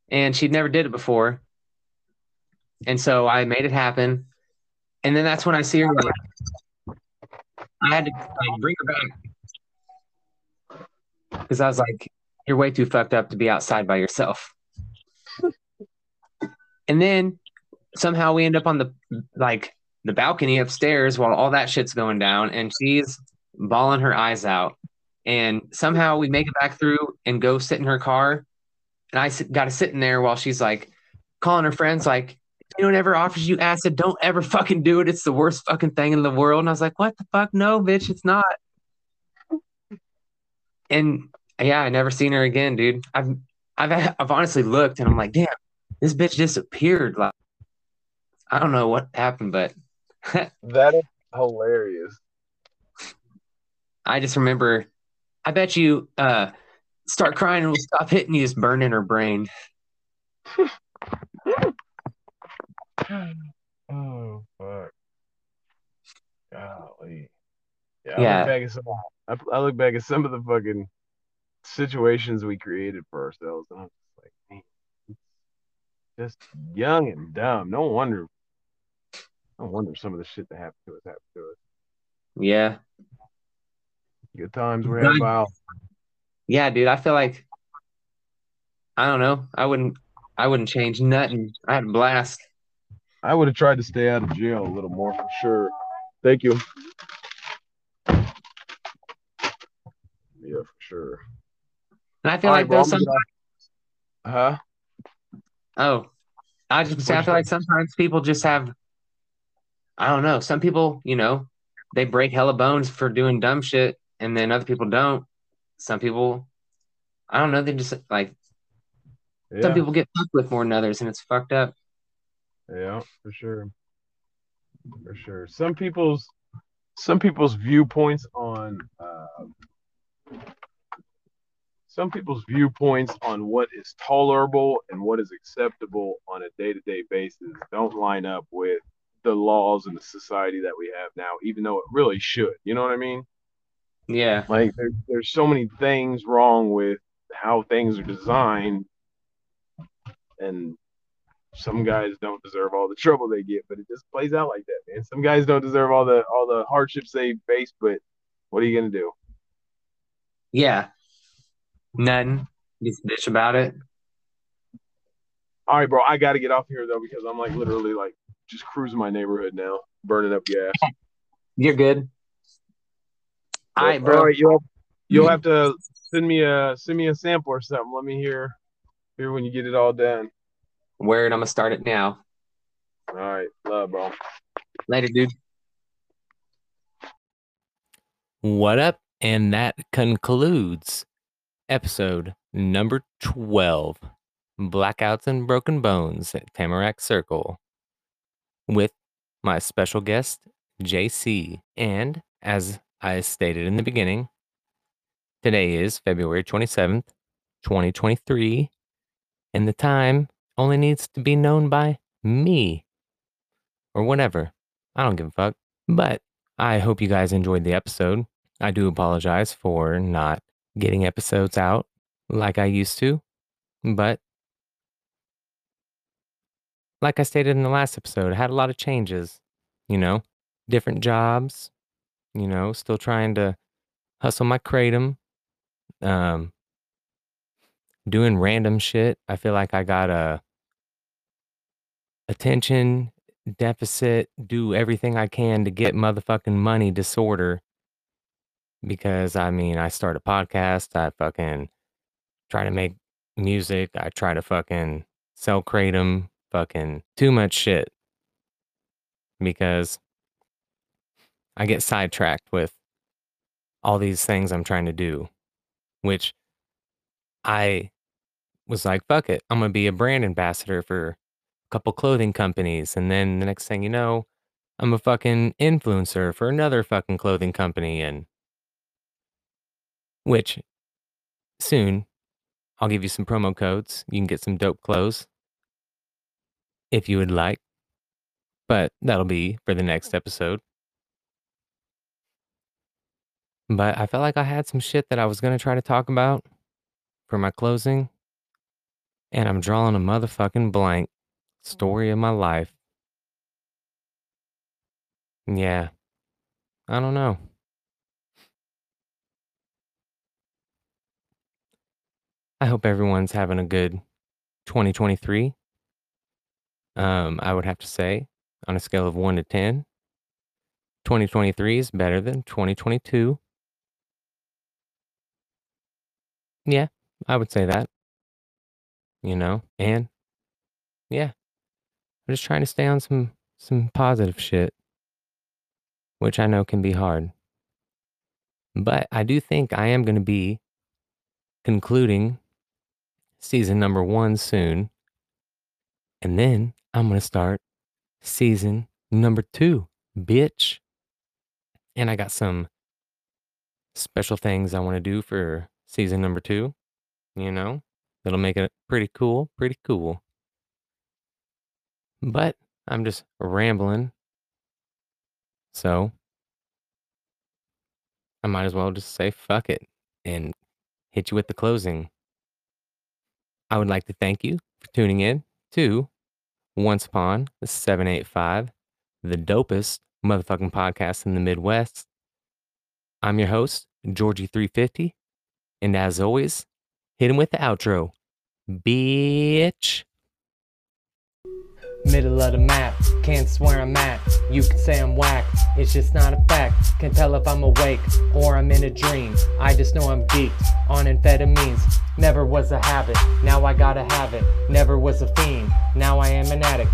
and she'd never did it before, and so I made it happen. And then that's when I see her. Like, I had to bring her back because I was like, "You're way too fucked up to be outside by yourself." And then somehow we end up on the balcony upstairs while all that shit's going down, and she's bawling her eyes out. And somehow we make it back through and go sit in her car. And I got to sit in there while she's like calling her friends, like, if anyone ever offers you acid, don't ever fucking do it. It's the worst fucking thing in the world. And I was like, what the fuck? No, bitch, it's not. And yeah, I never seen her again, dude. I've honestly looked, and I'm like, damn, this bitch disappeared. Like, I don't know what happened, but. That is hilarious. I just remember, I bet you start crying and we'll stop hitting you, just burn in her brain. Oh, fuck. Golly. Yeah. I look back at some of the fucking situations we created for ourselves, and I'm just like, man, it's just young and dumb. No wonder some of the shit that happened to us happened to us. Yeah. Good times we're having. Yeah, dude. I feel like I don't know. I wouldn't change nothing. I had a blast. I would have tried to stay out of jail a little more for sure. Thank you. Yeah, for sure. And I feel like there's sometimes. Huh? Oh, I just say I feel like sometimes people just have. I don't know. Some people, you know, they break hella bones for doing dumb shit. And then other people don't. Some people, I don't know. They just like, yeah. Some people get fucked with more than others, and it's fucked up. Yeah, for sure. For sure. Some people's viewpoints on what is tolerable and what is acceptable on a day-to-day basis don't line up with the laws and the society that we have now, even though it really should. You know what I mean? Yeah. Like there's so many things wrong with how things are designed, and some guys don't deserve all the trouble they get, but it just plays out like that, man. Some guys don't deserve all the hardships they face, but what are you going to do? Yeah. None. Just bitch about it. All right, bro. I got to get off here though, because I'm like literally like just cruising my neighborhood now, burning up gas. You're good. All right, bro. All right, you'll have to send me a sample or something. Let me hear when you get it all done. Word, I'm gonna start it now. All right. Love, bro. Later, dude. What up? And that concludes episode number 12, Blackouts and Broken Bones at Tamarack Circle, with my special guest, JC. And as I stated in the beginning, today is February 27th, 2023, and the time only needs to be known by me, or whatever. I don't give a fuck. But I hope you guys enjoyed the episode. I do apologize for not getting episodes out like I used to, but like I stated in the last episode, I had a lot of changes, different jobs, still trying to hustle my Kratom, doing random shit. I feel like I got a attention deficit, do everything I can to get motherfucking money disorder. Because, I start a podcast, I fucking try to make music, I try to fucking sell Kratom, fucking too much shit. Because I get sidetracked with all these things I'm trying to do. Which I was like, fuck it, I'm going to be a brand ambassador for a couple clothing companies. And then the next thing you know, I'm a fucking influencer for another fucking clothing company. And which, soon, I'll give you some promo codes. You can get some dope clothes, if you would like. But that'll be for the next episode. But I felt like I had some shit that I was going to try to talk about for my closing. And I'm drawing a motherfucking blank. Story of my life. Yeah. I don't know. I hope everyone's having a good 2023. I would have to say, on a scale of 1 to 10, 2023 is better than 2022. Yeah, I would say that. And yeah, I'm just trying to stay on some positive shit, which I know can be hard. But I do think I am going to be concluding season number 1 soon. And then I'm going to start season number 2, bitch. And I got some special things I want to do for season number 2. That'll make it pretty cool. But I'm just rambling. So I might as well just say fuck it and hit you with the closing. I would like to thank you for tuning in to Once Upon 785, the dopest motherfucking podcast in the Midwest. I'm your host, Georgie350. And as always, hit him with the outro, bitch. Middle of the map, can't swear I'm at. You can say I'm whack, it's just not a fact. Can't tell if I'm awake or I'm in a dream. I just know I'm geeked on amphetamines. Never was a habit, now I gotta have it. Never was a fiend, now I am an addict.